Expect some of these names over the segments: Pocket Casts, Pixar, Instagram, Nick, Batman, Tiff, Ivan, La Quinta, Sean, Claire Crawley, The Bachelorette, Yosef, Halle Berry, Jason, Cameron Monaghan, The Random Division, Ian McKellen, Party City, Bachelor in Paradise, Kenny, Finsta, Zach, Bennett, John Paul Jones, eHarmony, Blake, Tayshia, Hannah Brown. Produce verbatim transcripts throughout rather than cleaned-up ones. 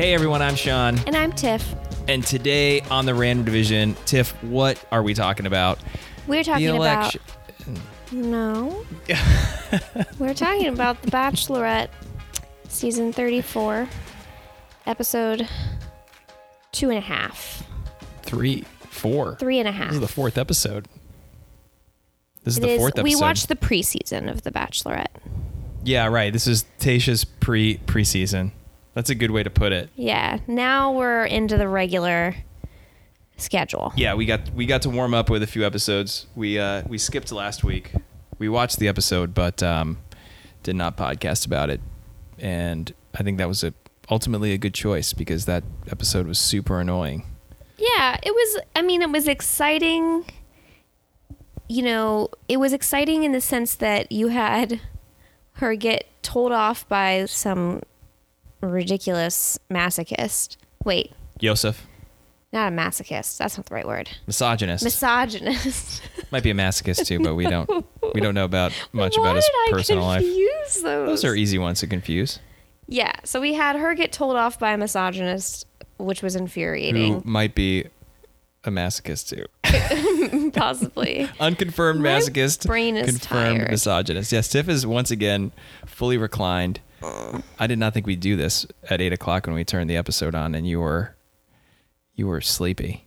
Hey everyone, I'm Sean. And I'm Tiff. And today on The Random Division, Tiff, what are we talking about? We're talking the election. about... No. We're talking about The Bachelorette, season thirty-four, episode two and a half. Three, four. Three and a half. This is the fourth episode. This is it the fourth is, episode. We watched the preseason of The Bachelorette. Yeah, right. This is Tayshia's pre preseason. That's a good way to put it. Yeah. Now we're into the regular schedule. Yeah, we got we got to warm up with a few episodes. We uh, we skipped last week. We watched the episode, but um, did not podcast about it. And I think that was a ultimately a good choice because that episode was super annoying. Yeah, it was. I mean, it was exciting. You know, it was exciting in the sense that you had her get told off by some ridiculous masochist. Wait. Yosef. Not a masochist. That's not the right word. Misogynist. Misogynist. Might be a masochist too, but we don't we don't know about much Why about his did personal I confuse life. Those? those are easy ones to confuse. Yeah. So we had her get told off by a misogynist, which was infuriating. Who might be a masochist too. Possibly. Unconfirmed My masochist. Brain is confirmed tired. Misogynist. Yes, Tiff is once again fully reclined. I did not think we'd do this at eight o'clock when we turned the episode on, and you were, you were sleepy.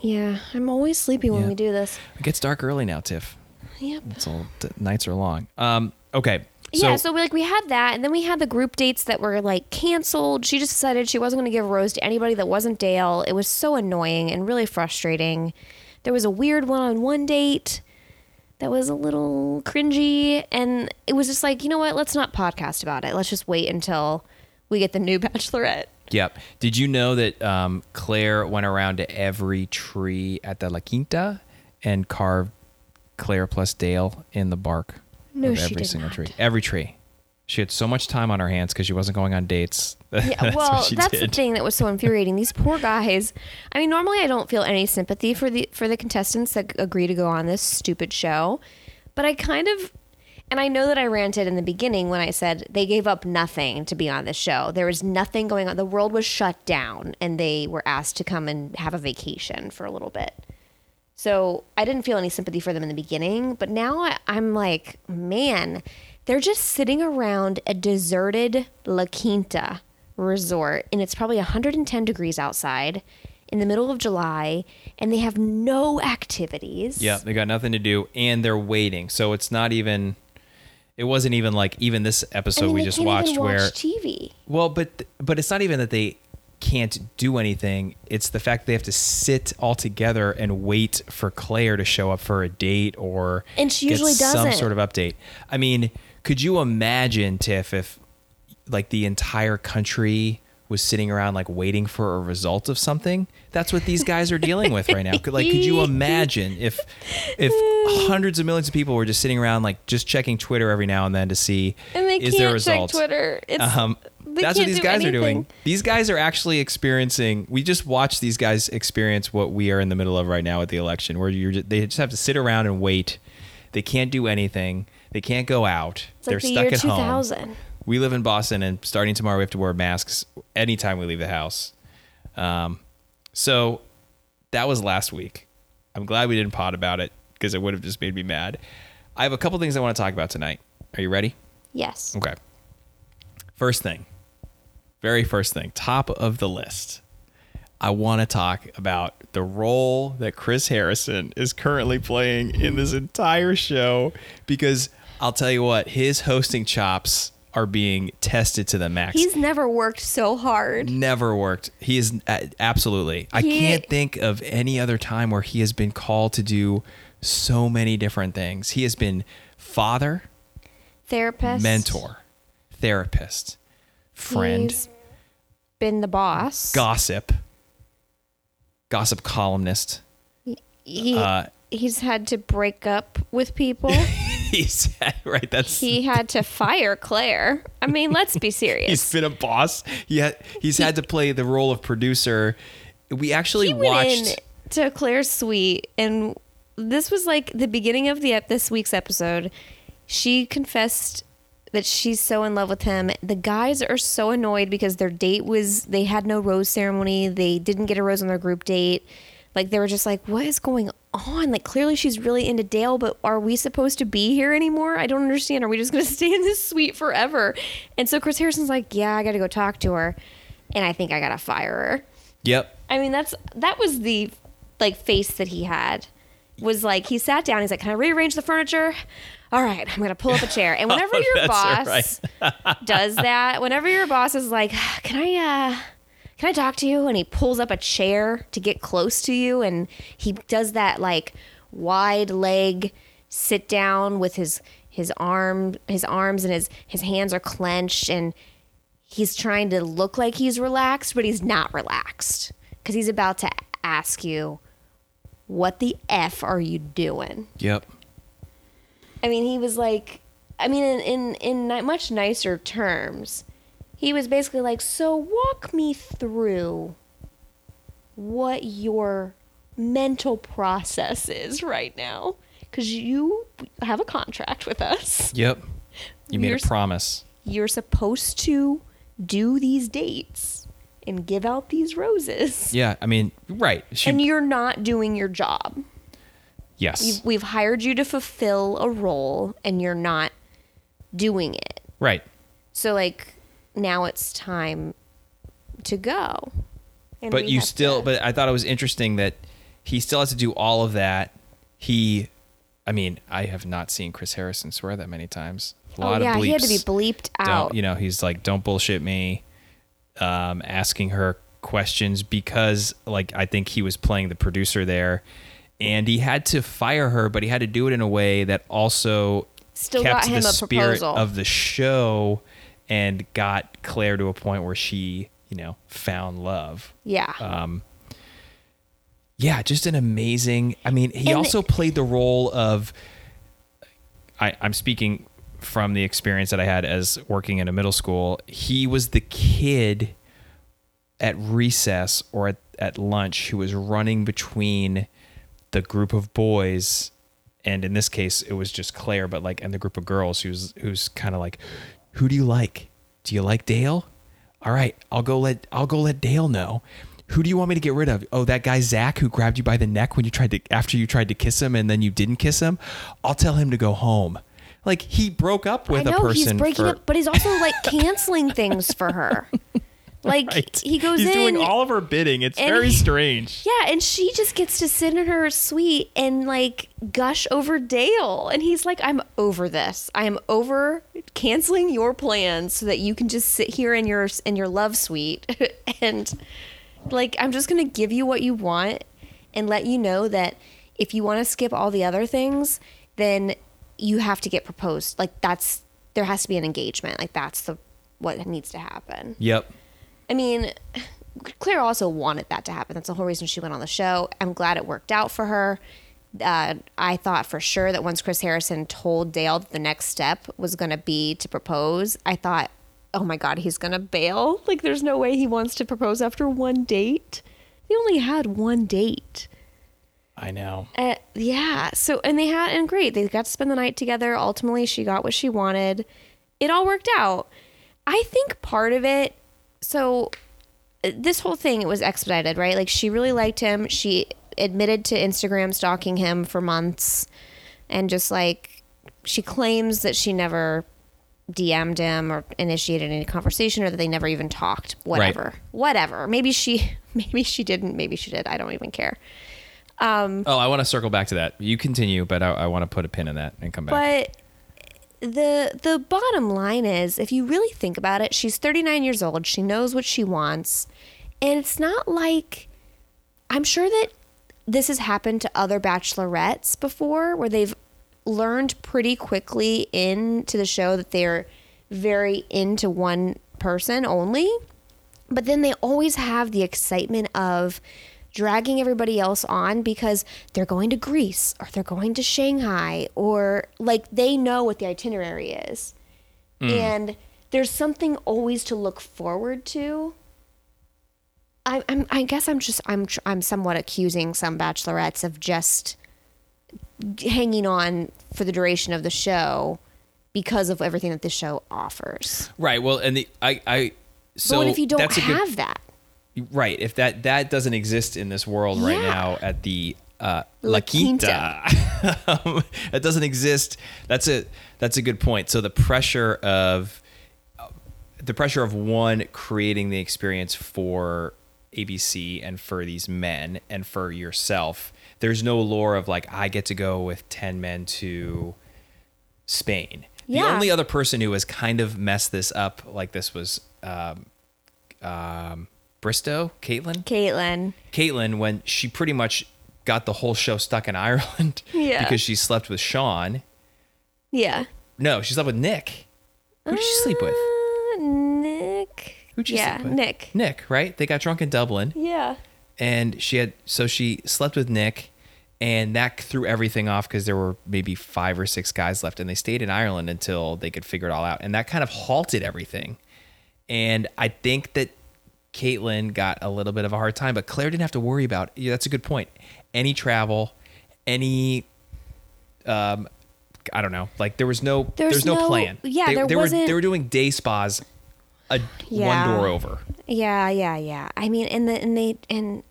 Yeah, I'm always sleepy when yeah. we do this. It gets dark early now, Tiff. Yep. It's all t- nights are long. Um. Okay. So, yeah. So we like we had that, and then we had the group dates that were like canceled. She just decided she wasn't going to give a rose to anybody that wasn't Dale. It was so annoying and really frustrating. There was a weird one-on-one date that was a little cringy, and it was just like, you know what, let's not podcast about it. Let's just wait until we get the new Bachelorette. Yep. Did you know that um, Claire went around to every tree at the La Quinta and carved Claire plus Dale in the bark no, of every single not. tree? Every tree. She had so much time on her hands because she wasn't going on dates. Yeah, that's well, what she that's did. The thing that was so infuriating. These poor guys. I mean, normally I don't feel any sympathy for the for the contestants that agree to go on this stupid show, but I kind of, and I know that I ranted in the beginning when I said they gave up nothing to be on this show. There was nothing going on. The world was shut down, and they were asked to come and have a vacation for a little bit. So I didn't feel any sympathy for them in the beginning, but now I, I'm like, man, they're just sitting around a deserted La Quinta resort, and it's probably one hundred ten degrees outside in the middle of July, and they have no activities. Yeah, they got nothing to do, and they're waiting. So it's not even, it wasn't even like even this episode I mean, we just watched where watch T V. Well, but but it's not even that they can't do anything. It's the fact they have to sit all together and wait for Claire to show up for a date or and she usually doesn't some sort of update. I mean, could you imagine, Tiff, if like the entire country was sitting around like waiting for a result of something? That's what these guys are dealing with right now. Could, like, could you imagine if if hundreds of millions of people were just sitting around like just checking Twitter every now and then to see and they is can't there results? Check Twitter. It's, um, that's what these guys anything. are doing. These guys are actually experiencing. We just watched these guys experience what we are in the middle of right now with the election, where you're just, they just have to sit around and wait. They can't do anything. They can't go out. It's They're like the stuck year at two thousand. Home. We live in Boston, and starting tomorrow, we have to wear masks anytime we leave the house. Um, so that was last week. I'm glad we didn't pod about it because it would have just made me mad. I have a couple things I want to talk about tonight. Are you ready? Yes. Okay. First thing, very first thing, top of the list. I want to talk about the role that Chris Harrison is currently playing in this entire show because I'll tell you what, his hosting chops are being tested to the max. He's never worked so hard. Never worked. He is uh, absolutely. I he, can't think of any other time where he has been called to do so many different things. He has been father, therapist, mentor, therapist, friend. He's been the boss. Gossip. Gossip columnist. He, uh, he's had to break up with people. He's right. That's he had to fire Claire. I mean, let's be serious. He's been a boss. He had, he's he, had to play the role of producer. We actually he watched went in to Claire's suite, and this was like the beginning of the this week's episode. She confessed that she's so in love with him. The guys are so annoyed because their date was, they had no rose ceremony. They didn't get a rose on their group date. Like, they were just like, what is going on? Like, clearly she's really into Dale, but are we supposed to be here anymore? I don't understand. Are we just going to stay in this suite forever? And so Chris Harrison's like, yeah, I got to go talk to her. And I think I got to fire her. Yep. I mean, that's, that was the, like, face that he had. Was like, he sat down, he's like, can I rearrange the furniture? All right, I'm going to pull up a chair. And whenever oh, your boss right. does that, whenever your boss is like, can I, uh, can I talk to you? And he pulls up a chair to get close to you. And he does that, like, wide leg sit down with his, his arm, his arms and his, his hands are clenched. And he's trying to look like he's relaxed, but he's not relaxed because he's about to ask you, what the F are you doing? Yep. I mean, he was like, I mean, in, in, in much nicer terms, he was basically like, so walk me through what your mental process is right now. Because you have a contract with us. Yep. You made you're, a promise. You're supposed to do these dates and give out these roses. Yeah, I mean, right. She, and you're not doing your job. Yes. You've, we've hired you to fulfill a role, and you're not doing it. Right. So, like, now it's time to go. But you still, to, but I thought it was interesting that he still has to do all of that. He, I mean, I have not seen Chris Harrison swear that many times. A lot oh, yeah, of bleeps. He had to be bleeped out. Don't, you know, he's like, don't bullshit me. Um, asking her questions because, like, I think he was playing the producer there, and he had to fire her, but he had to do it in a way that also still kept got him the a spirit proposal. Of the show and got Claire to a point where she, you know, found love. Yeah. Um, yeah, just an amazing. I mean, he and also played the role of. I, I'm speaking. From the experience that I had as working in a middle school, he was the kid at recess or at, at lunch who was running between the group of boys. And in this case, it was just Claire, but like, and the group of girls who's, who's kind of like, who do you like? Do you like Dale? All right, I'll go let, I'll go let Dale know. Who do you want me to get rid of? Oh, that guy, Zach, who grabbed you by the neck when you tried to, after you tried to kiss him and then you didn't kiss him. I'll tell him to go home. Like, he broke up with I know, a person. He's breaking for... up, but he's also like canceling things for her. Like right. he goes he's in, he's doing all of her bidding. It's very he, strange. Yeah, and she just gets to sit in her suite and like gush over Dale, and he's like, "I'm over this. I am over canceling your plans so that you can just sit here in your in your love suite, and like I'm just gonna give you what you want, and let you know that if you want to skip all the other things, then." You have to get proposed. Like that's, there has to be an engagement. Like that's the, what needs to happen. Yep. I mean, Claire also wanted that to happen. That's the whole reason she went on the show. I'm glad it worked out for her. Uh, I thought for sure that once Chris Harrison told Dale that the next step was going to be to propose, I thought, oh my God, he's going to bail. Like there's no way he wants to propose after one date. They only had one date. I know. Uh, yeah. So, and they had, and great, they got to spend the night together. Ultimately, she got what she wanted. It all worked out. I think part of it, so this whole thing, it was expedited, right? Like she really liked him. She admitted to Instagram stalking him for months and just like, she claims that she never D M'd him or initiated any conversation or that they never even talked, whatever, right. whatever. Maybe she, maybe she didn't, maybe she did. I don't even care. Um, oh, I want to circle back to that. You continue, but I, I want to put a pin in that and come back. But the the bottom line is, if you really think about it, she's thirty-nine years old. She knows what she wants. And it's not like, I'm sure that this has happened to other bachelorettes before, where they've learned pretty quickly into the show that they're very into one person only. But then they always have the excitement of dragging everybody else on because they're going to Greece or they're going to Shanghai or like they know what the itinerary is. Mm. And there's something always to look forward to. I, I'm, I guess I'm just, I'm, I'm somewhat accusing some bachelorettes of just hanging on for the duration of the show because of everything that this show offers. Right. Well, and the I I so but what if you don't that's have good, that? Right. If that that doesn't exist in this world yeah. right now at the uh, La Quinta, um, that doesn't exist. That's a that's a good point. So the pressure of the pressure of one creating the experience for A B C and for these men and for yourself. There's no lure of like, I get to go with ten men to Spain. Yeah. The only other person who has kind of messed this up like this was um, um, Bristowe, Caitlin? Caitlin. Caitlin, when she pretty much got the whole show stuck in Ireland yeah. because she slept with Sean. Yeah. No, she slept with Nick. Who did she uh, sleep with? Nick. Who'd she yeah, sleep with? Nick. Nick, right? They got drunk in Dublin. Yeah. And she had, so she slept with Nick. And that threw everything off because there were maybe five or six guys left, and they stayed in Ireland until they could figure it all out. And that kind of halted everything. And I think that Caitlin got a little bit of a hard time, but Claire didn't have to worry about it. Yeah, that's a good point. Any travel, any, um, I don't know, like there was no, there's, there's no, no plan. Yeah, they, there they wasn't. Were, they were doing day spas, a yeah. one door over. Yeah, yeah, yeah. I mean, and the and they and.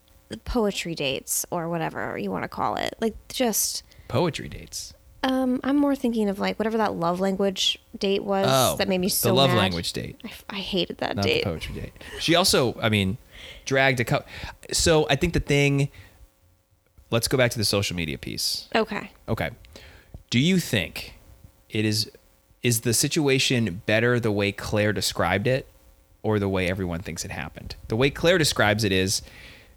poetry dates or whatever you want to call it, like just poetry dates. Um, I'm more thinking of like whatever that love language date was oh, that made me so mad. The love mad. language date. I, I hated that Not date. The poetry date. She also, I mean, dragged a couple. So I think the thing. Let's go back to the social media piece. Okay. Okay. Do you think it is is the situation better the way Claire described it, or the way everyone thinks it happened? The way Claire describes it is.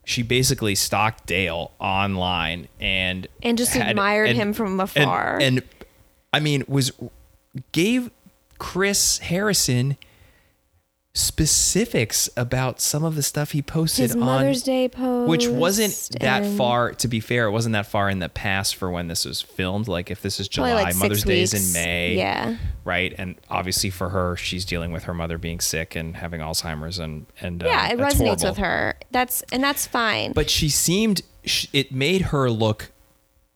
She basically stalked Dale online and and just had, admired and, him from afar. And, and I mean, was gave Chris Harrison specifics about some of the stuff he posted His on Mother's Day post, which wasn't that far. To be fair, it wasn't that far in the past for when this was filmed. Like if this is July, like Mother's Day is in May, yeah, right. And obviously for her, she's dealing with her mother being sick and having Alzheimer's, and and yeah, uh, it resonates horrible. with her. That's and that's fine. But she seemed it made her look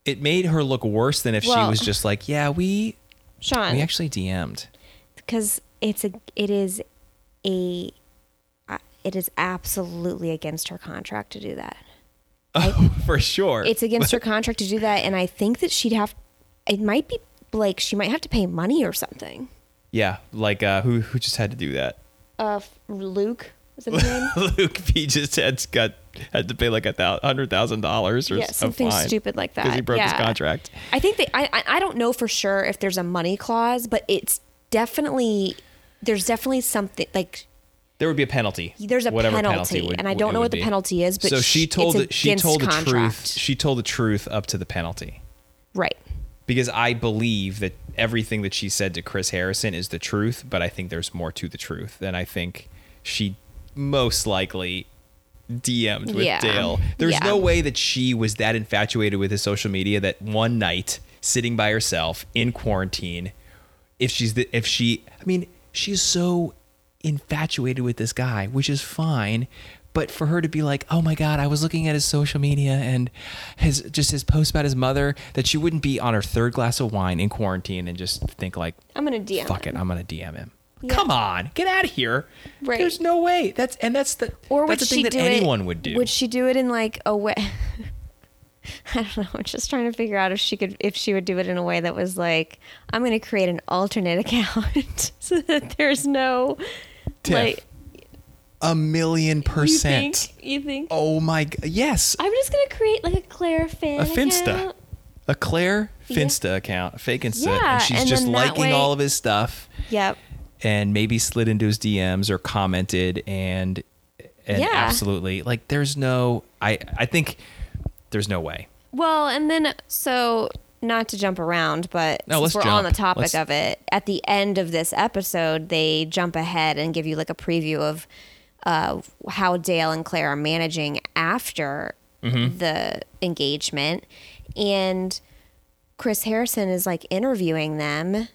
it made her look worse than if well, she was just like, yeah, we Sean, we actually D M'd because it's a it is. A, uh, it is absolutely against her contract to do that. Oh, I, for sure. It's against her contract to do that, and I think that she'd have. It might be Blake. She might have to pay money or something. Yeah, like uh, who who just had to do that? Uh, Luke. Is that his name? Luke. He just had got had to pay like a hundred thousand dollars or yeah, something fine stupid like that because he broke yeah. his contract. I think they. I I don't know for sure if there's a money clause, but it's definitely. There's definitely something like there would be a penalty. There's a penalty, penalty would, and I don't know what the be. penalty is. But so she told the, she told the contract. truth. She told the truth up to the penalty, right? Because I believe that everything that she said to Chris Harrison is the truth, but I think there's more to the truth. And I think she most likely D M'd with yeah. Dale. There's yeah. no way that she was that infatuated with his social media that one night sitting by herself in quarantine, if she's the, if she, I mean. She's so infatuated with this guy, which is fine. But for her to be like, oh my God, I was looking at his social media and his just his post about his mother, that she wouldn't be on her third glass of wine in quarantine and just think like, I'm going to D M fuck him. it. I'm going to D M him. Yeah. Come on, get out of here. Right. There's no way. That's and that's the, or that's the thing that anyone it, would do. Would she do it in like a way? I don't know. I'm just trying to figure out if she could, if she would do it in a way that was like, I'm going to create an alternate account so that there's no, Tiff, like, a million percent. You think? You think? Oh my God! Yes. I'm just going to create like a Claire fan, a Finsta, account. a Claire Finsta yeah. account, a fake Insta, yeah, and she's and just liking way, all of his stuff. Yep. And maybe slid into his D Ms or commented, and and yeah. absolutely, like, there's no. I I think. There's no way. Well, and then, so not to jump around, but no, since we're jump. on the topic let's... of it, at the end of this episode, they jump ahead and give you like a preview of uh, how Dale and Claire are managing after mm-hmm. the engagement. And Chris Harrison is like interviewing them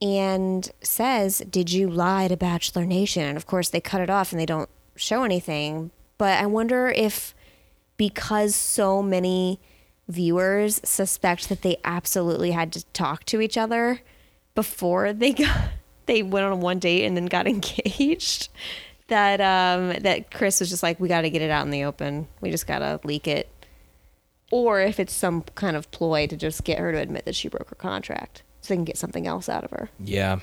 and says, did you lie to Bachelor Nation? And of course they cut it off and they don't show anything. But I wonder if... because so many viewers suspect that they absolutely had to talk to each other before they got they went on one date and then got engaged, that um that Chris was just like, we got to get it out in the open, we just gotta leak it, or if it's some kind of ploy to just get her to admit that she broke her contract so they can get something else out of her. Yeah.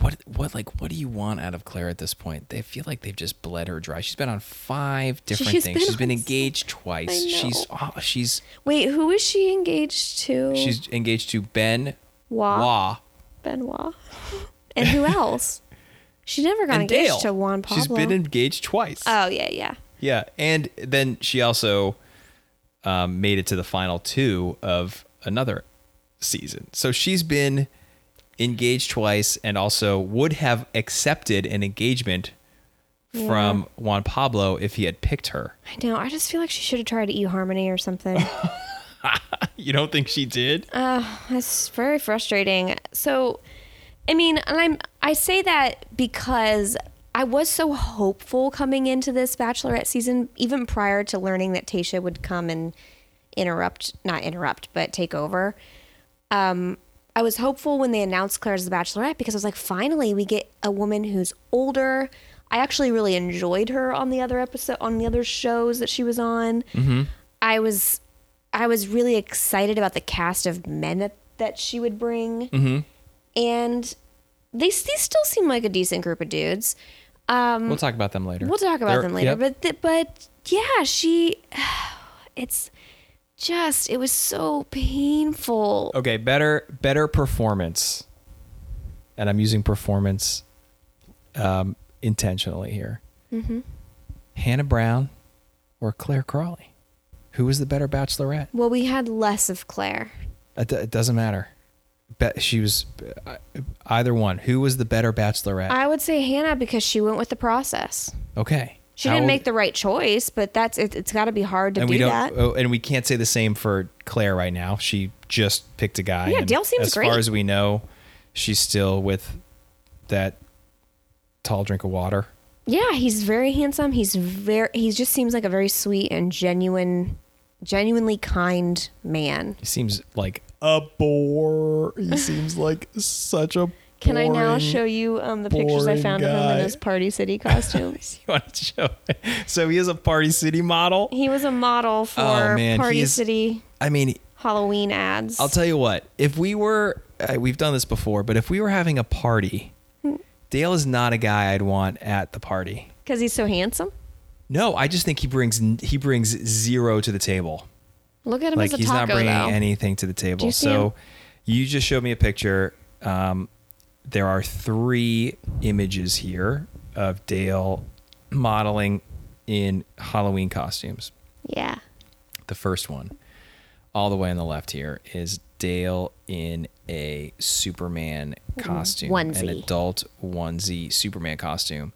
What what like what do you want out of Claire at this point? They feel like they've just bled her dry. She's been on five different she's things. Been she's been engaged so... twice. She's oh, she's wait. Who is she engaged to? She's engaged to Ben Wah. Wah. Ben Wah. And who else? She never got and engaged Dale. To Juan Pablo. She's been engaged twice. Oh yeah, yeah. Yeah, and then she also um, made it to the final two of another season. So she's been engaged twice, and also would have accepted an engagement yeah. from Juan Pablo if he had picked her. I know. I just feel like she should have tried to eHarmony or something. You don't think she did? Uh, that's very frustrating. So, I mean, and I'm I say that because I was so hopeful coming into this Bachelorette season, even prior to learning that Tayshia would come and interrupt, not interrupt, but take over. Um, I was hopeful when they announced Claire as the Bachelorette, because I was like, finally, we get a woman who's older. I actually really enjoyed her on the other episode, on the other shows that she was on. Mm-hmm. I was, I was really excited about the cast of men that, that she would bring, mm-hmm. and they, they still seem like a decent group of dudes. Um, we'll talk about them later. We'll talk about They're, them later, yep. but th- but yeah, she, it's. Just, it was so painful. Okay, better better performance. And I'm using performance um, intentionally here. Mm-hmm. Hannah Brown or Claire Crawley? Who was the better Bachelorette? Well, we had less of Claire. It, it doesn't matter. She was either one. Who was the better Bachelorette? I would say Hannah, because she went with the process. Okay. She How didn't make the right choice, but that's it, it's got to be hard to and do we don't, that. Oh, and we can't say the same for Claire right now. She just picked a guy. Yeah, and Dale seems as great. As far as we know, she's still with that tall drink of water. Yeah, he's very handsome. He's very. He just seems like a very sweet and genuine, genuinely kind man. He seems like a bore. He seems like such a. Can boring, I now show you um, the pictures I found guy. Of him in his Party City costumes? You want to show it? So he is a Party City model? He was a model for oh, man. Party is, City I mean, Halloween ads. I'll tell you what. If we were, uh, we've done this before, but if we were having a party, hmm. Dale is not a guy I'd want at the party. Because he's so handsome? No, I just think he brings he brings zero to the table. Look at him like, as a taco, though. Like, he's not bringing though. Anything to the table. You so him? You just showed me a picture. Um... There are three images here of Dale modeling in Halloween costumes. Yeah. The first one, all the way on the left here, is Dale in a Superman costume. Onesie. An adult onesie Superman costume.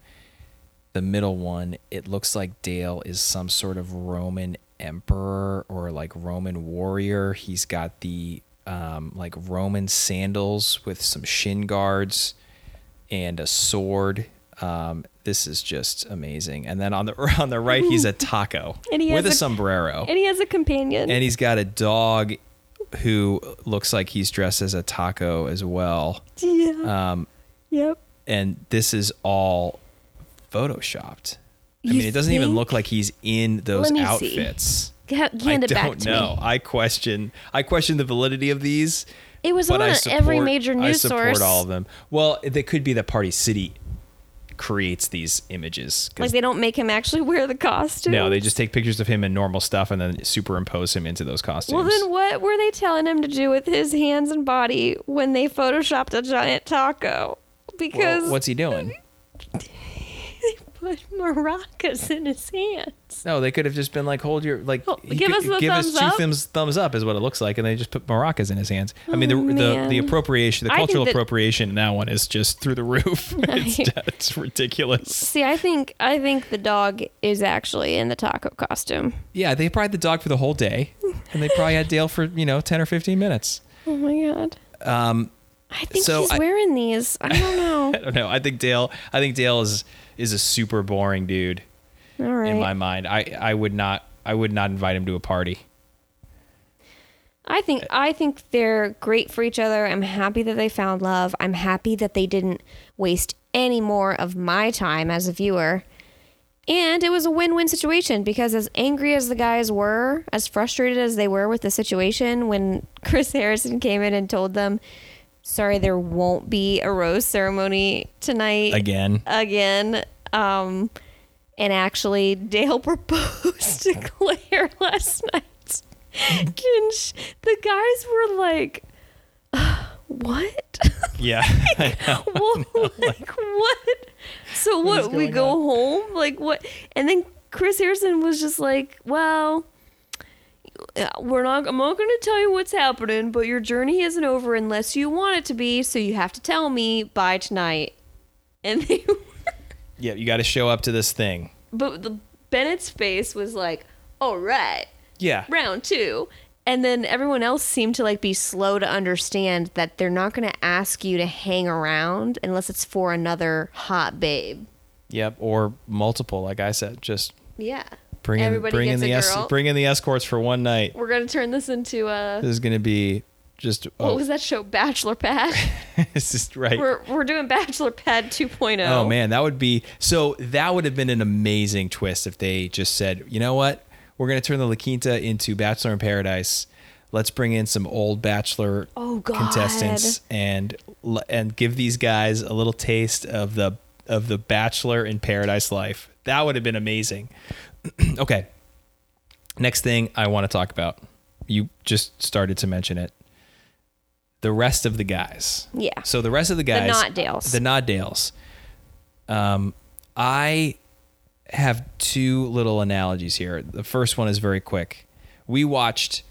The middle one, it looks like Dale is some sort of Roman emperor or like Roman warrior. He's got the... Um, like Roman sandals with some shin guards and a sword. Um, this is just amazing. And then on the on the right, he's a taco and he with a, a sombrero. And he has a companion. And he's got a dog who looks like he's dressed as a taco as well. Yeah. Um, yep. And this is all photoshopped. You I mean, it doesn't think? Even look like he's in those outfits. See. How, I don't know. Me. I question. I question the validity of these. It was on support, every major news source. I support source. All of them. Well, it could be that Party City creates these images. Like they don't make him actually wear the costume. No, they just take pictures of him in normal stuff and then superimpose him into those costumes. Well, then what were they telling him to do with his hands and body when they photoshopped a giant taco? Because well, what's he doing? Put maracas in his hands. No, they could have just been like, hold your like, oh, give could, us the give thumbs us two up. Thumbs, thumbs up is what it looks like, and they just put maracas in his hands. Oh, I mean, the the, the appropriation, the cultural that, appropriation in that one is just through the roof. It's, it's ridiculous. See, I think I think the dog is actually in the taco costume. Yeah, they probably had the dog for the whole day, and they probably had Dale for you know ten or fifteen minutes. Oh my god. Um, I think so he's I, wearing these. I don't know. I don't know. I think Dale. I think Dale is. Is a super boring dude. All right. In my mind. I, I would not I would not invite him to a party. I I think I think they're great for each other. I'm happy that they found love. I'm happy that they didn't waste any more of my time as a viewer. And it was a win-win situation, because as angry as the guys were, as frustrated as they were with the situation, when Chris Harrison came in and told them, sorry, there won't be a rose ceremony tonight. Again. Again. Um, and actually, Dale proposed to Claire last night. The guys were like, what? Yeah. like, whoa, like, what? So what, we go on? home? Like what? And then Chris Harrison was just like, well, we're not, I'm not going to tell you what's happening, but your journey isn't over unless you want it to be. So you have to tell me by tonight. And they were. Yeah. You got to show up to this thing. But the Bennett's face was like, all right. Yeah. Round two. And then everyone else seemed to like be slow to understand that they're not going to ask you to hang around unless it's for another hot babe. Yep, or multiple, like I said, just yeah. Bring in, Everybody bring gets in the a girl. Es- bring in the escorts for one night. We're going to turn this into a. This is going to be just. What oh. was that show, Bachelor Pad? This is right. We're we're doing Bachelor Pad two point oh. Oh man, that would be so. That would have been an amazing twist if they just said, you know what? We're going to turn the La Quinta into Bachelor in Paradise. Let's bring in some old Bachelor oh, God. contestants and and give these guys a little taste of the of the Bachelor in Paradise life. That would have been amazing. Okay. Next thing I want to talk about. You just started to mention it. The rest of the guys. Yeah. So the rest of the guys. The not Dales. The not Dales. Um, I... have two little analogies here. The first one is very quick. We watched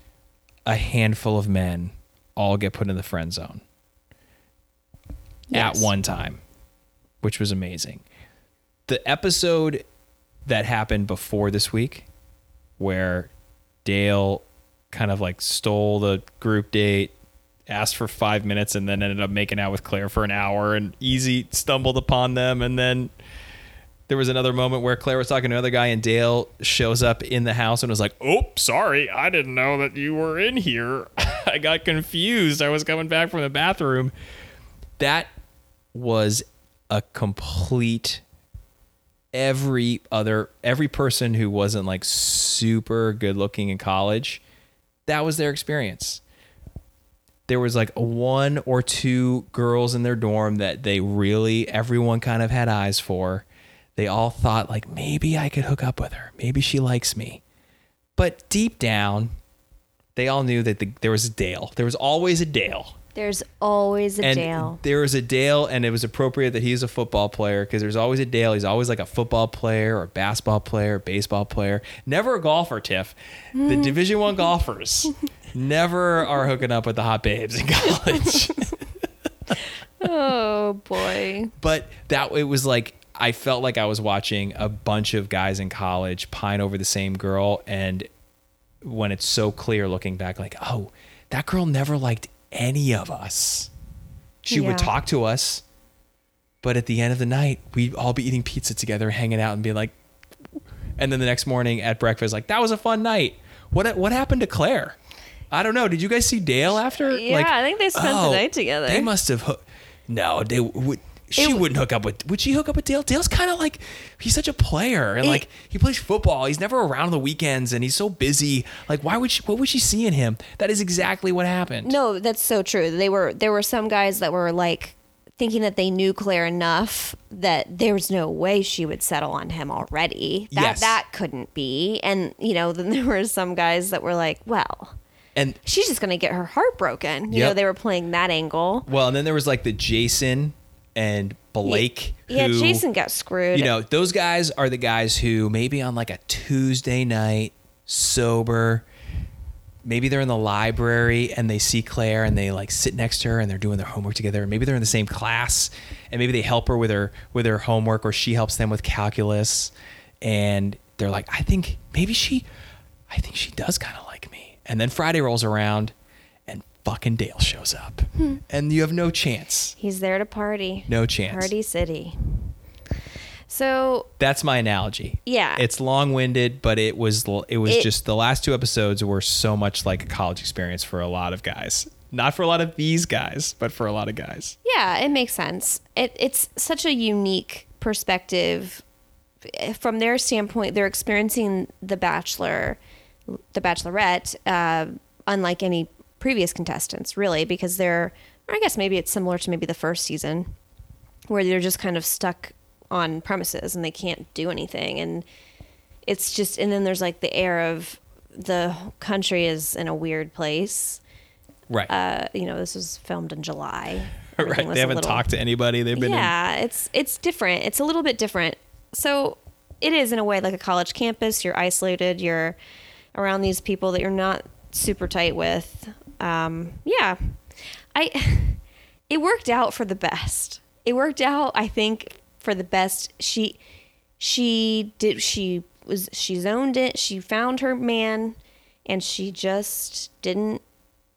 a handful of men all get put in the friend zone yes. at one time, which was amazing. The episode that happened before this week where Dale kind of like stole the group date, asked for five minutes and then ended up making out with Claire for an hour and easy stumbled upon them. And then there was another moment where Claire was talking to another guy and Dale shows up in the house and was like, oh, sorry, I didn't know that you were in here. I got confused. I was coming back from the bathroom. That was a complete every other, every person who wasn't like super good looking in college, that was their experience. There was like one or two girls in their dorm that they really, everyone kind of had eyes for. They all thought, like, maybe I could hook up with her. Maybe she likes me. But deep down, they all knew that the, there was a Dale. There was always a Dale. There's always a and Dale. There was a Dale, and it was appropriate that he was a football player because there's always a Dale. He's always like a football player or a basketball player, baseball player. Never a golfer, Tiff. The Division One golfers never are hooking up with the hot babes in college. Oh, boy. But that it was like... I felt like I was watching a bunch of guys in college pine over the same girl. And when it's so clear looking back, like, oh, that girl never liked any of us. She yeah. would talk to us. But at the end of the night, we'd all be eating pizza together, hanging out and being like, and then the next morning at breakfast, like, that was a fun night. What, what happened to Claire? I don't know. Did you guys see Dale after? Yeah, like, I think they spent oh, the night together. They must have. Ho- no, they would. She it, wouldn't hook up with... Would she hook up with Dale? Dale's kind of like... He's such a player. And it, like, he plays football. He's never around on the weekends. And he's so busy. Like, why would she... What would she see in him? That is exactly what happened. No, that's so true. They were... There were some guys that were, like, thinking that they knew Claire enough that there was no way she would settle on him already. That, yes. That couldn't be. And, you know, then there were some guys that were like, well... And... She's just going to get her heart broken. Yep. You know, they were playing that angle. Well, and then there was, like, the Jason... and Blake. Yeah, who, yeah, Jason got screwed. You know, those guys are the guys who maybe on like a Tuesday night, sober, maybe they're in the library and they see Claire and they like sit next to her and they're doing their homework together. And maybe they're in the same class and maybe they help her with her with her homework or she helps them with calculus. And they're like, I think maybe she, I think she does kind of like me. And then Friday rolls around. Fucking Dale shows up hmm. and you have no chance. He's there to party. No chance. Party City. So that's my analogy. Yeah. It's long-winded, but it was it was it, just the last two episodes were so much like a college experience for a lot of guys. Not for a lot of these guys, but for a lot of guys. Yeah, it makes sense. It, it's such a unique perspective. From their standpoint, they're experiencing The Bachelor, The Bachelorette, uh, unlike any previous contestants, really, because they're, or I guess maybe it's similar to maybe the first season, where they're just kind of stuck on premises and they can't do anything. And it's just, and then there's like the air of the country is in a weird place. Right. Uh, you know, this was filmed in July. Everything right. They haven't little, talked to anybody. They've been. Yeah, in- it's it's different. It's a little bit different. So it is in a way like a college campus. You're isolated. You're around these people that you're not super tight with. Um, yeah, I. It worked out for the best. It worked out, I think, for the best. She, she did. She was. She zoned it. She found her man, and she just didn't.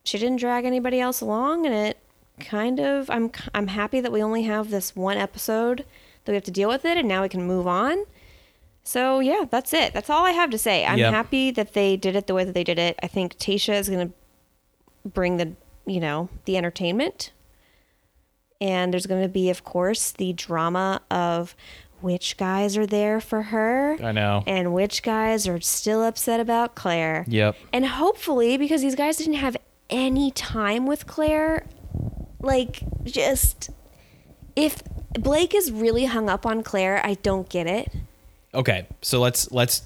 She didn't drag anybody else along, and it kind of, I'm I'm happy that we only have this one episode that we have to deal with it, and now we can move on. So, yeah, that's it. That's all I have to say. I'm yep. happy that they did it the way that they did it. I think Tayshia is going to bring the, you know, the entertainment. And there's going to be, of course, the drama of which guys are there for her. I know. And which guys are still upset about Claire. Yep. And hopefully, because these guys didn't have any time with Claire, like, just if Blake is really hung up on Claire, I don't get it. Okay, so let's let's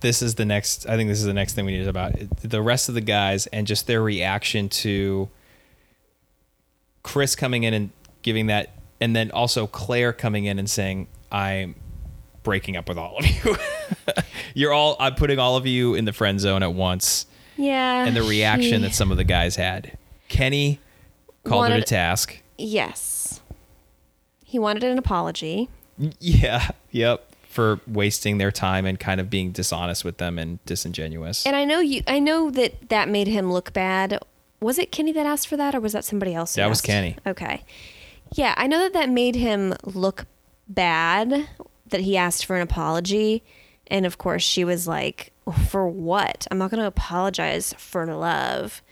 this is the next I think this is the next thing we need to talk about, the rest of the guys and just their reaction to Chris coming in and giving that, and then also Claire coming in and saying, I'm breaking up with all of you. You're all I'm putting all of you in the friend zone at once. Yeah. And the reaction she, that some of the guys had. Kenny called wanted, her to task. Yes. He wanted an apology. Yeah. Yep. For wasting their time and kind of being dishonest with them and disingenuous. And I know you. I know that that made him look bad. Was it Kenny that asked for that, or was that somebody else? That asked? Was Kenny. Okay. Yeah. I know that that made him look bad, that he asked for an apology. And of course she was like, for what? I'm not going to apologize for love.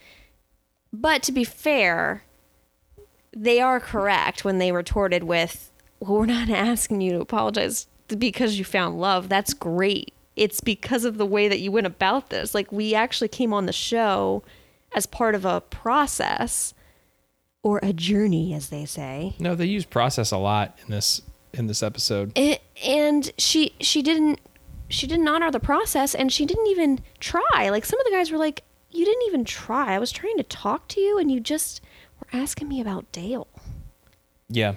But to be fair, they are correct when they retorted with, well, we're not asking you to apologize because you found love. That's great. It's because of the way that you went about this. Like, we actually came on the show as part of a process, or a journey, as they say. No, they use process a lot in this in this episode. And, and she she didn't She didn't honor the process, and she didn't even try. Like, some of the guys were like, you didn't even try. I was trying to talk to you, and you just were asking me about Dale. Yeah.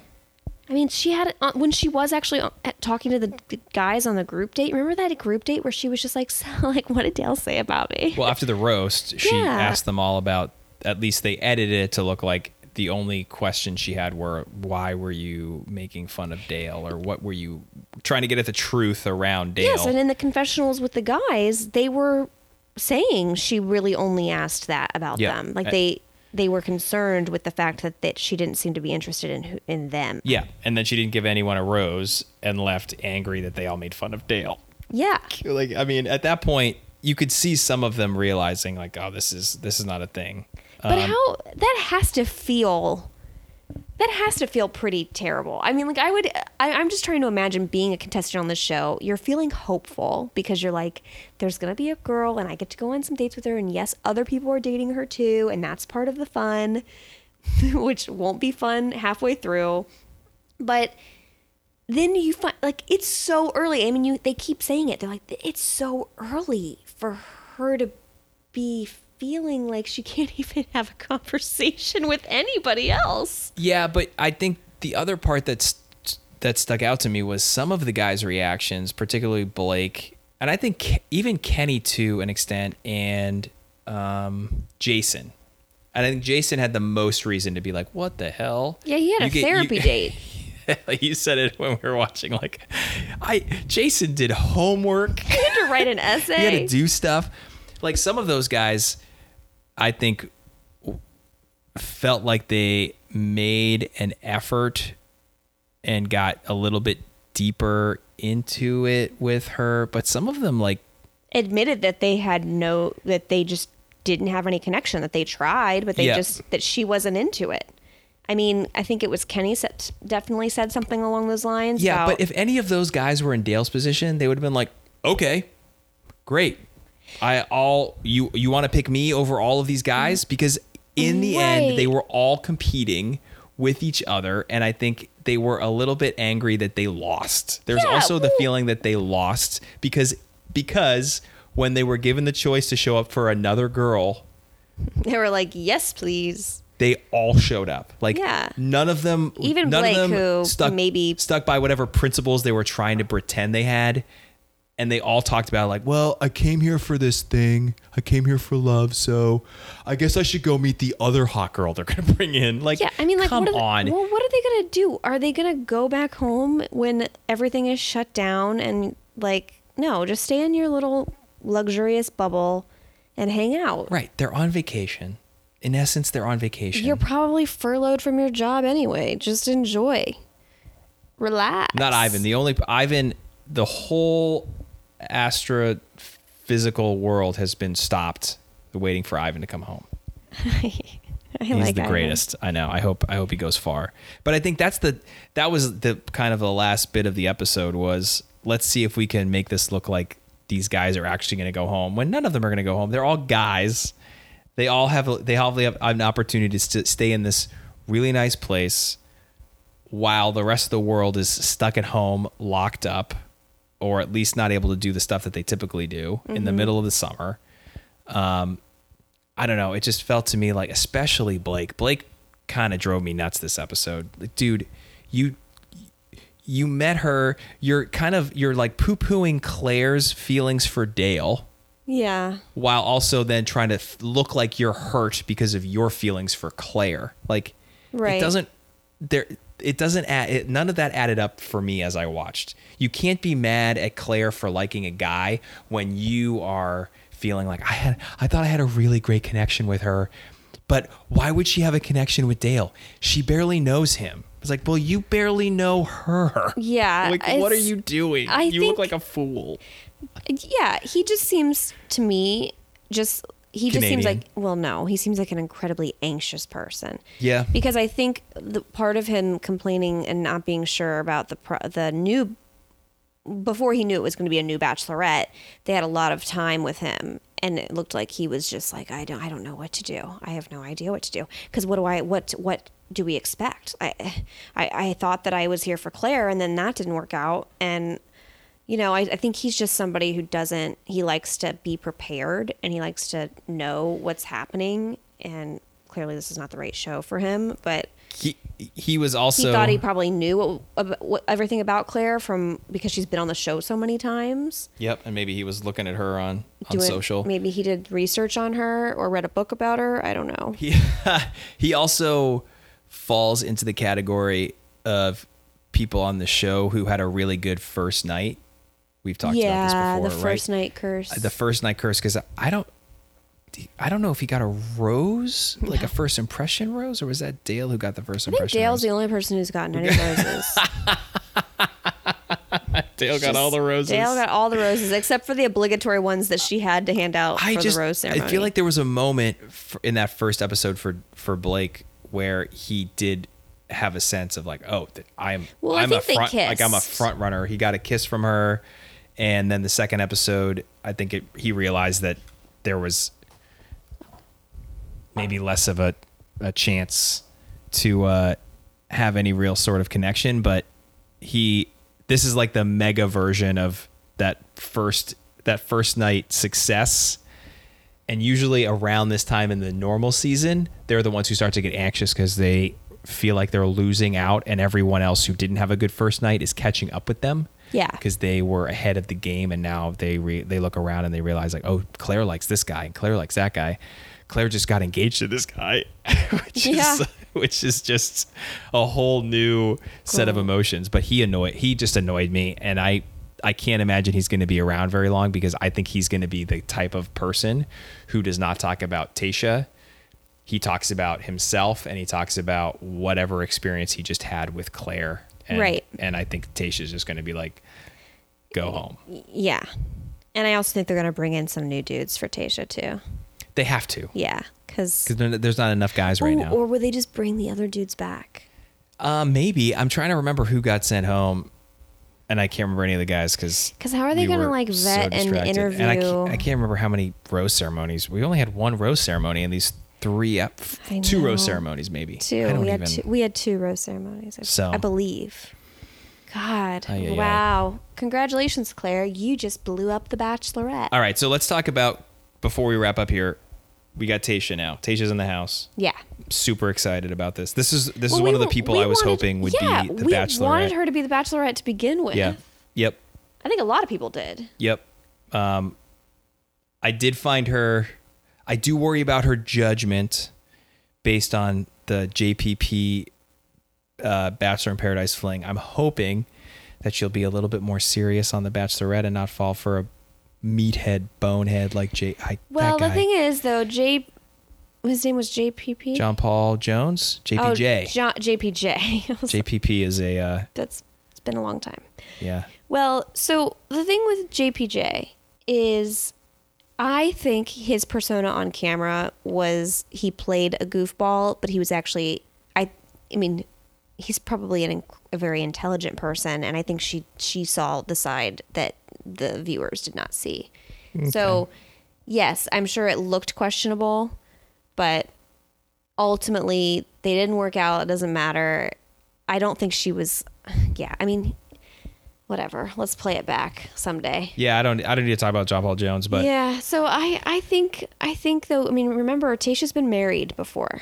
I mean, she had it on, when she was actually talking to the guys on the group date. Remember that group date where she was just like, so, like, what did Dale say about me? Well, after the roast, she yeah. asked them all about, at least they edited it to look like the only questions she had were, why were you making fun of Dale, or what were you trying to get at the truth around Dale? Yes, and in the confessionals with the guys, they were saying she really only asked that about yeah. them. Like I, they they were concerned with the fact that, that she didn't seem to be interested in in them. Yeah, and then she didn't give anyone a rose and left angry that they all made fun of Dale. Yeah. Like, I mean, at that point, you could see some of them realizing, like, oh, this is this is not a thing. But um, how that has to feel, that has to feel pretty terrible. I mean, like, I would, I, I'm just trying to imagine being a contestant on this show. You're feeling hopeful because you're like, there's going to be a girl and I get to go on some dates with her. And yes, other people are dating her too. And that's part of the fun, which won't be fun halfway through. But then you find, like, it's so early. I mean, you, they keep saying it. They're like, it's so early for her to be feeling like she can't even have a conversation with anybody else. Yeah, but I think the other part that's that stuck out to me was some of the guys' reactions, particularly Blake, and I think even Kenny to an extent, and um, Jason. And I think Jason had the most reason to be like, what the hell? Yeah, he had you a get, therapy you, date. You said it when we were watching, like, I Jason did homework. He had to write an essay. He had to do stuff. Like, some of those guys, I think, felt like they made an effort and got a little bit deeper into it with her, but some of them like admitted that they had no, that they just didn't have any connection, that they tried, but they yeah. just, that she wasn't into it. I mean, I think it was Kenny that definitely said something along those lines. Yeah, about, but if any of those guys were in Dale's position, they would have been like, okay, great. I all you you want to pick me over all of these guys? Because in the right. end, they were all competing with each other. And I think they were a little bit angry that they lost. There's yeah, also the feeling that they lost because because when they were given the choice to show up for another girl, they were like, yes, please. They all showed up. Like yeah. none of them, even none Blake, of them who stuck, maybe stuck by whatever principles they were trying to pretend they had. And they all talked about like, well, I came here for this thing. I came here for love. So I guess I should go meet the other hot girl they're going to bring in. Like, yeah, I mean, like, come what are they, on. Well, what are they going to do? Are they going to go back home when everything is shut down? And like, no, just stay in your little luxurious bubble and hang out. Right. They're on vacation. In essence, they're on vacation. You're probably furloughed from your job anyway. Just enjoy. Relax. Not Ivan. The only Ivan, the whole astrophysical world has been stopped waiting for Ivan to come home. I he's like the Ivan. Greatest. I know. I hope I hope he goes far. But I think that's the that was the kind of the last bit of the episode was let's see if we can make this look like these guys are actually going to go home when none of them are going to go home. They're all guys. They all have a, they all have an opportunity to st- stay in this really nice place while the rest of the world is stuck at home, locked up, or at least not able to do the stuff that they typically do mm-hmm. in the middle of the summer. Um, I don't know. It just felt to me like, especially Blake, Blake kind of drove me nuts this episode. Like, dude, you, you met her. You're kind of, you're like poo-pooing Claire's feelings for Dale. Yeah. While also then trying to f- look like you're hurt because of your feelings for Claire. Like right. it doesn't there. It doesn't add it, none of that added up for me as I watched. You can't be mad at Claire for liking a guy when you are feeling like I had I thought I had a really great connection with her, but why would she have a connection with Dale? She barely knows him. It's like, well, you barely know her. Yeah. Like, what are you doing? I you think, look like a fool. Yeah, he just seems to me just He Canadian. Just seems like, well, no, he seems like an incredibly anxious person. Yeah. Because I think the part of him complaining and not being sure about the pro- the new, before he knew it was going to be a new Bachelorette, they had a lot of time with him. And it looked like he was just like, I don't I don't know what to do. I have no idea what to do. Because what do I, what, what do we expect? I, I, I thought that I was here for Claire and then that didn't work out. And You know, I, I think he's just somebody who doesn't, he likes to be prepared and he likes to know what's happening. And clearly this is not the right show for him, but he he was also, he thought he probably knew what, what, everything about Claire from, because she's been on the show so many times. Yep. And maybe he was looking at her on, on doing, social. Maybe he did research on her or read a book about her. I don't know. He, he also falls into the category of people on the show who had a really good first night. We've talked yeah, about this before, right? Yeah, the first right? night curse. The first night curse, because I don't, I don't know if he got a rose, like a first impression rose, or was that Dale who got the first I impression? I think Dale's rose? The only person who's gotten any roses. Dale She's, got all the roses. Dale got all the roses, except for the obligatory ones that she had to hand out I for just, the rose ceremony. I feel like there was a moment for, in that first episode for for Blake where he did have a sense of like, oh, I'm, well, I'm a front, like I'm a front runner. He got a kiss from her. And then the second episode, I think it, he realized that there was maybe less of a, a chance to uh, have any real sort of connection. But he, this is like the mega version of that first that first night success. And usually around this time in the normal season, they're the ones who start to get anxious because they feel like they're losing out, and everyone else who didn't have a good first night is catching up with them. Yeah, because they were ahead of the game, and now they re- they look around and they realize like, oh, Claire likes this guy, and Claire likes that guy. Claire just got engaged to this guy, which yeah. is which is just a whole new cool. set of emotions. But he annoyed he just annoyed me, and I I can't imagine he's going to be around very long because I think he's going to be the type of person who does not talk about Tayshia. He talks about himself, and he talks about whatever experience he just had with Claire. And, right. And I think Tayshia's just going to be like, go home. Yeah. And I also think they're going to bring in some new dudes for Tayshia, too. They have to. Yeah. Because there's not enough guys right oh, now. Or will they just bring the other dudes back? Uh, maybe. I'm trying to remember who got sent home. And I can't remember any of the guys because because how are they we going to like vet so and interview? And I can't, I can't remember how many rose ceremonies. We only had one rose ceremony in these three, uh, two rose ceremonies maybe. Two. I don't we even... had two. We had two rose ceremonies. I, so. I believe. God. Oh, yeah, wow. Yeah. Congratulations, Claire. You just blew up the Bachelorette. All right. So let's talk about, before we wrap up here, we got Tayshia now. Tayshia's in the house. Yeah. Super excited about this. This is this well, is one we, of the people I was wanted, hoping would yeah, be the we Bachelorette. We wanted her to be the Bachelorette to begin with. Yeah. Yep. I think a lot of people did. Yep. Um, I did find her. I do worry about her judgment based on the J P P uh, Bachelor in Paradise fling. I'm hoping that she'll be a little bit more serious on the Bachelorette and not fall for a meathead, bonehead like J. I, well, the thing is though, J. His name was J P P. John Paul Jones. J P J. Oh, John, J P J. J P P is a. Uh, That's it's been a long time. Yeah. Well, so the thing with J P J is, I think his persona on camera was he played a goofball, but he was actually. I. I mean, he's probably an, a very intelligent person, and I think she she saw the side that the viewers did not see. Okay. So, yes, I'm sure it looked questionable, but ultimately they didn't work out. It doesn't matter. I don't think she was. Yeah, I mean, whatever. Let's play it back someday. Yeah, I don't. I don't need to talk about John Paul Jones, but yeah. So I, I think, I think though. I mean, remember, Tayshia's been married before.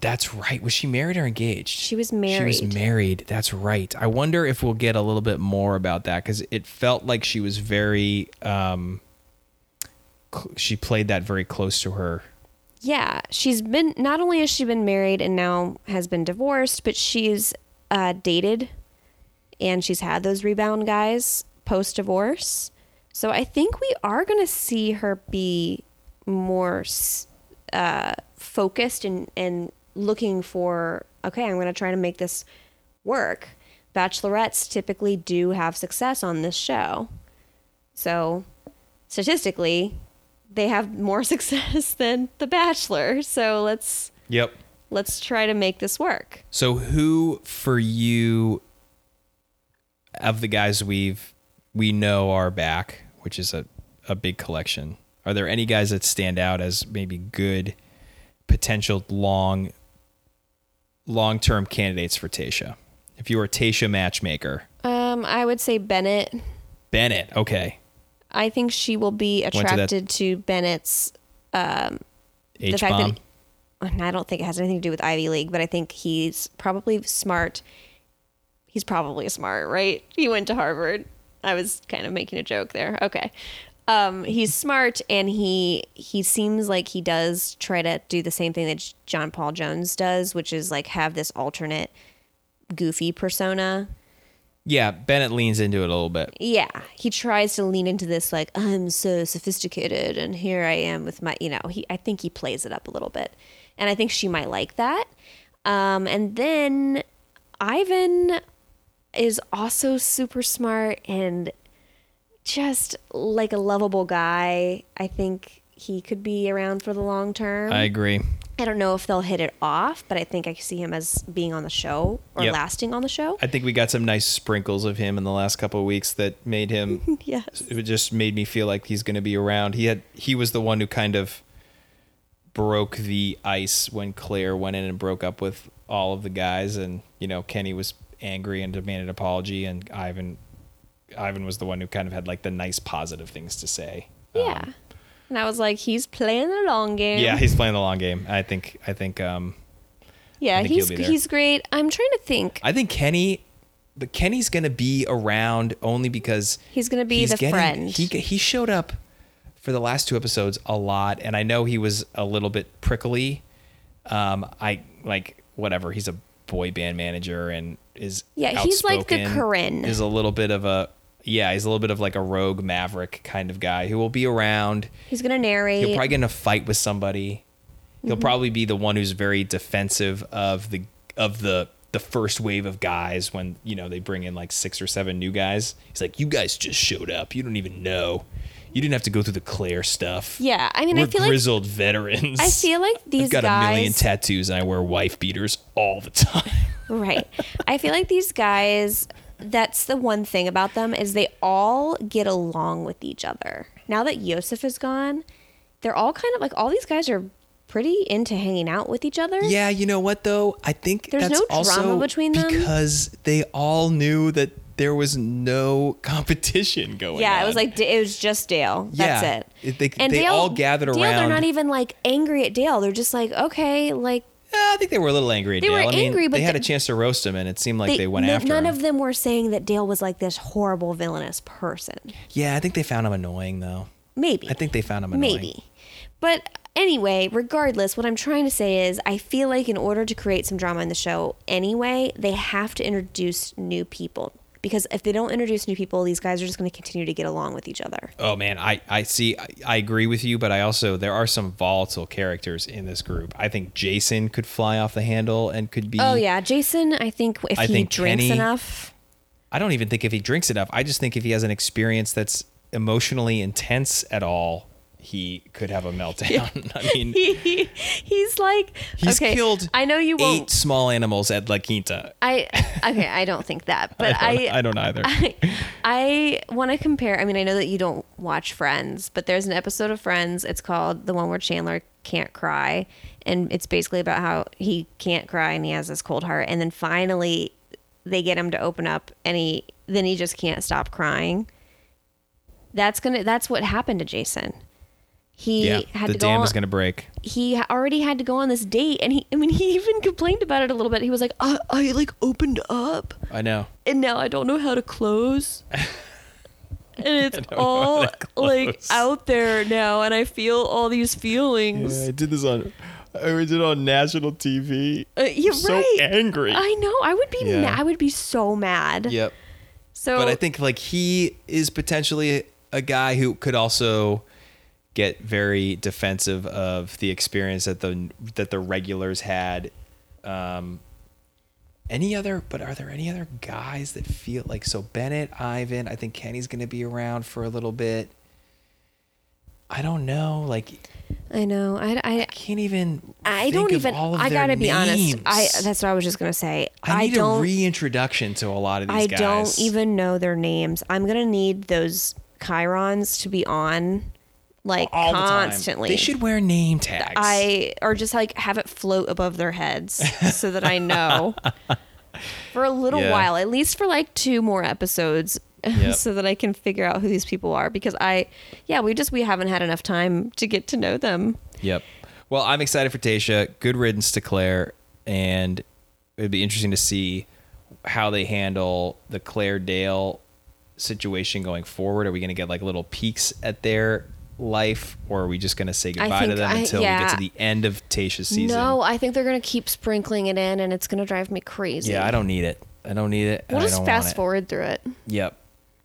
That's right. Was she married or engaged? She was married. She was married. That's right. I wonder if we'll get a little bit more about that because it felt like she was very, um, cl- she played that very close to her. Yeah. She's been, not only has she been married and now has been divorced, but she's uh, dated and she's had those rebound guys post-divorce. So I think we are going to see her be more uh, focused and, and looking for, okay, I'm going to try to make this work. Bachelorettes typically do have success on this show. So statistically, they have more success than The Bachelor. So let's yep. let's try to make this work. So who for you of the guys we've we know are back, which is a, a big collection. Are there any guys that stand out as maybe good potential long long term candidates for Tayshia? If you were a Tayshia matchmaker. Um, I would say Bennett. Bennett, okay. I think she will be attracted to, to Bennett's um, the fact that, and I don't think it has anything to do with Ivy League, but I think he's probably smart. He's probably smart, right? He went to Harvard. I was kind of making a joke there. Okay. Um, he's smart, and he he seems like he does try to do the same thing that John Paul Jones does, which is like have this alternate goofy persona. Yeah, Bennett leans into it a little bit. Yeah, he tries to lean into this like I'm so sophisticated, and here I am with my, you know. He, I think he plays it up a little bit, and I think she might like that. Um, and then Ivan is also super smart and just like a lovable guy. I think he could be around for the long term. I agree. I don't know if they'll hit it off, but I think I see him as being on the show or yep. lasting on the show. I think we got some nice sprinkles of him in the last couple of weeks that made him, yes. It just made me feel like he's going to be around. He had, he was the one who kind of broke the ice when Claire went in and broke up with all of the guys. And, you know, Kenny was angry and demanded an apology. And Ivan, Ivan was the one who kind of had like the nice positive things to say. Yeah. Um, And I was like, he's playing the long game. Yeah, he's playing the long game. I think, I think, um, yeah, I think he's, he's great. I'm trying to think. I think Kenny, but Kenny's going to be around only because he's going to be the getting, friend. He, he showed up for the last two episodes a lot. And I know he was a little bit prickly. Um, I like, whatever. He's a boy band manager and is, yeah, he's like the Corinne. Is a little bit of a, yeah, he's a little bit of like a rogue maverick kind of guy who will be around. He's going to narrate. He'll probably get in a fight with somebody. He'll mm-hmm. probably be the one who's very defensive of the of the the first wave of guys when, you know, they bring in like six or seven new guys. He's like, you guys just showed up. You don't even know. You didn't have to go through the Claire stuff. Yeah, I mean, We're I feel grizzled like, veterans. I feel like these I've got guys... got a million tattoos and I wear wife beaters all the time. Right. I feel like these guys, that's the one thing about them is they all get along with each other. Now that Yosef is gone, they're all kind of like, all these guys are pretty into hanging out with each other. Yeah, you know what though? I think there's that's no also drama between them because they all knew that there was no competition going yeah, on. Yeah, it was like, it was just Dale. Yeah, that's it. They, and they Dale, all gathered around. Dale, they're not even like angry at Dale. They're just like, okay, like. Yeah, I think they were a little angry at they Dale. They were I mean, angry, but. They had the, a chance to roast him, and it seemed like they, they went n- after none him. None of them were saying that Dale was like this horrible, villainous person. Yeah, I think they found him annoying, though. Maybe. I think they found him annoying. Maybe. But anyway, regardless, what I'm trying to say is I feel like in order to create some drama in the show anyway, they have to introduce new people. Because if they don't introduce new people, these guys are just going to continue to get along with each other. Oh, man. I, I see. I, I agree with you. But I also, there are some volatile characters in this group. I think Jason could fly off the handle and could be. Oh, yeah. Jason, I think if I he think drinks Kenny, enough. I don't even think if he drinks enough. I just think if he has an experience that's emotionally intense at all, he could have a meltdown. I mean, he, he's like, he's okay, killed I know you eight won't, small animals at La Quinta. I, okay, I don't think that, but I, don't, I, I don't either. I, I want to compare. I mean, I know that you don't watch Friends, but there's an episode of Friends. It's called the one where Chandler can't cry. And it's basically about how he can't cry and he has this cold heart. And then finally they get him to open up and he, then he just can't stop crying. That's going to, that's what happened to Jason. He yeah, had the to go dam on, is going to break. He already had to go on this date, and he—I mean—he even complained about it a little bit. He was like, "I, I like opened up. I know, and now I don't know how to close, and it's all like out there now, and I feel all these feelings." Yeah, I did this on, I did it on national T V. Uh, you're I'm so right. Angry. I know. I would be. Yeah. Ma- I would be so mad. Yep. So, but I think like he is potentially a guy who could also get very defensive of the experience that the that the regulars had. Um, any other, but are there any other guys that feel like, so Bennett, Ivan, I think Kenny's going to be around for a little bit. I don't know. Like, I know. I, I, I can't even, I don't even, I gotta be honest. I, that's what I was just going to say. I need I don't, a reintroduction to a lot of these I guys. I don't even know their names. I'm going to need those chyrons to be on like all constantly. The time. They should wear name tags. I or just like have it float above their heads so that I know for a little yeah. while, at least for like two more episodes, yep. so that I can figure out who these people are. Because I, yeah, we just we haven't had enough time to get to know them. Yep. Well, I'm excited for Tayshia. Good riddance to Claire, and it'd be interesting to see how they handle the Claire Dale situation going forward. Are we going to get like little peeks at their life, or are we just going to say goodbye think, to them until I, yeah. we get to the end of Tayshia's season? No, I think they're going to keep sprinkling it in, and it's going to drive me crazy. Yeah, I don't need it. I don't need it. We'll just fast forward through it. Yep,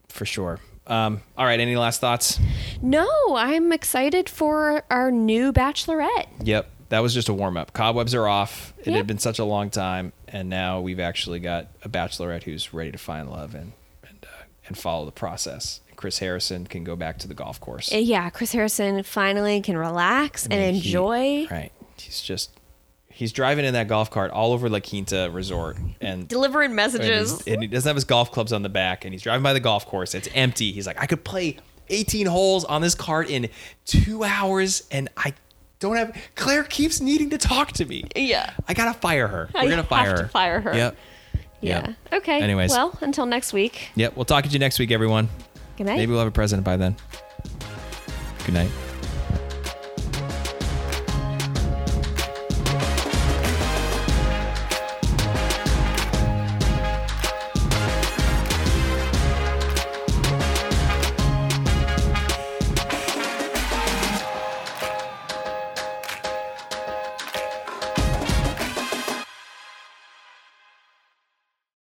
for sure. Um, all right, any last thoughts? No, I'm excited for our new Bachelorette. Yep, that was just a warm-up. Cobwebs are off. It yep. had been such a long time, and now we've actually got a Bachelorette who's ready to find love and and, uh, and follow the process. Chris Harrison can go back to the golf course. Yeah, Chris Harrison finally can relax I mean, and enjoy. He, right. He's just, he's driving in that golf cart all over La Quinta Resort and delivering messages. And, and he doesn't have his golf clubs on the back, and he's driving by the golf course. It's empty. He's like, I could play eighteen holes on this cart in two hours, and I don't have, Claire keeps needing to talk to me. Yeah. I got to fire her. We're going to fire her. fire her. Yep. Yeah. Yep. Okay. Anyways. Well, until next week. Yep. We'll talk to you next week, everyone. Maybe we'll have a president by then. Good night.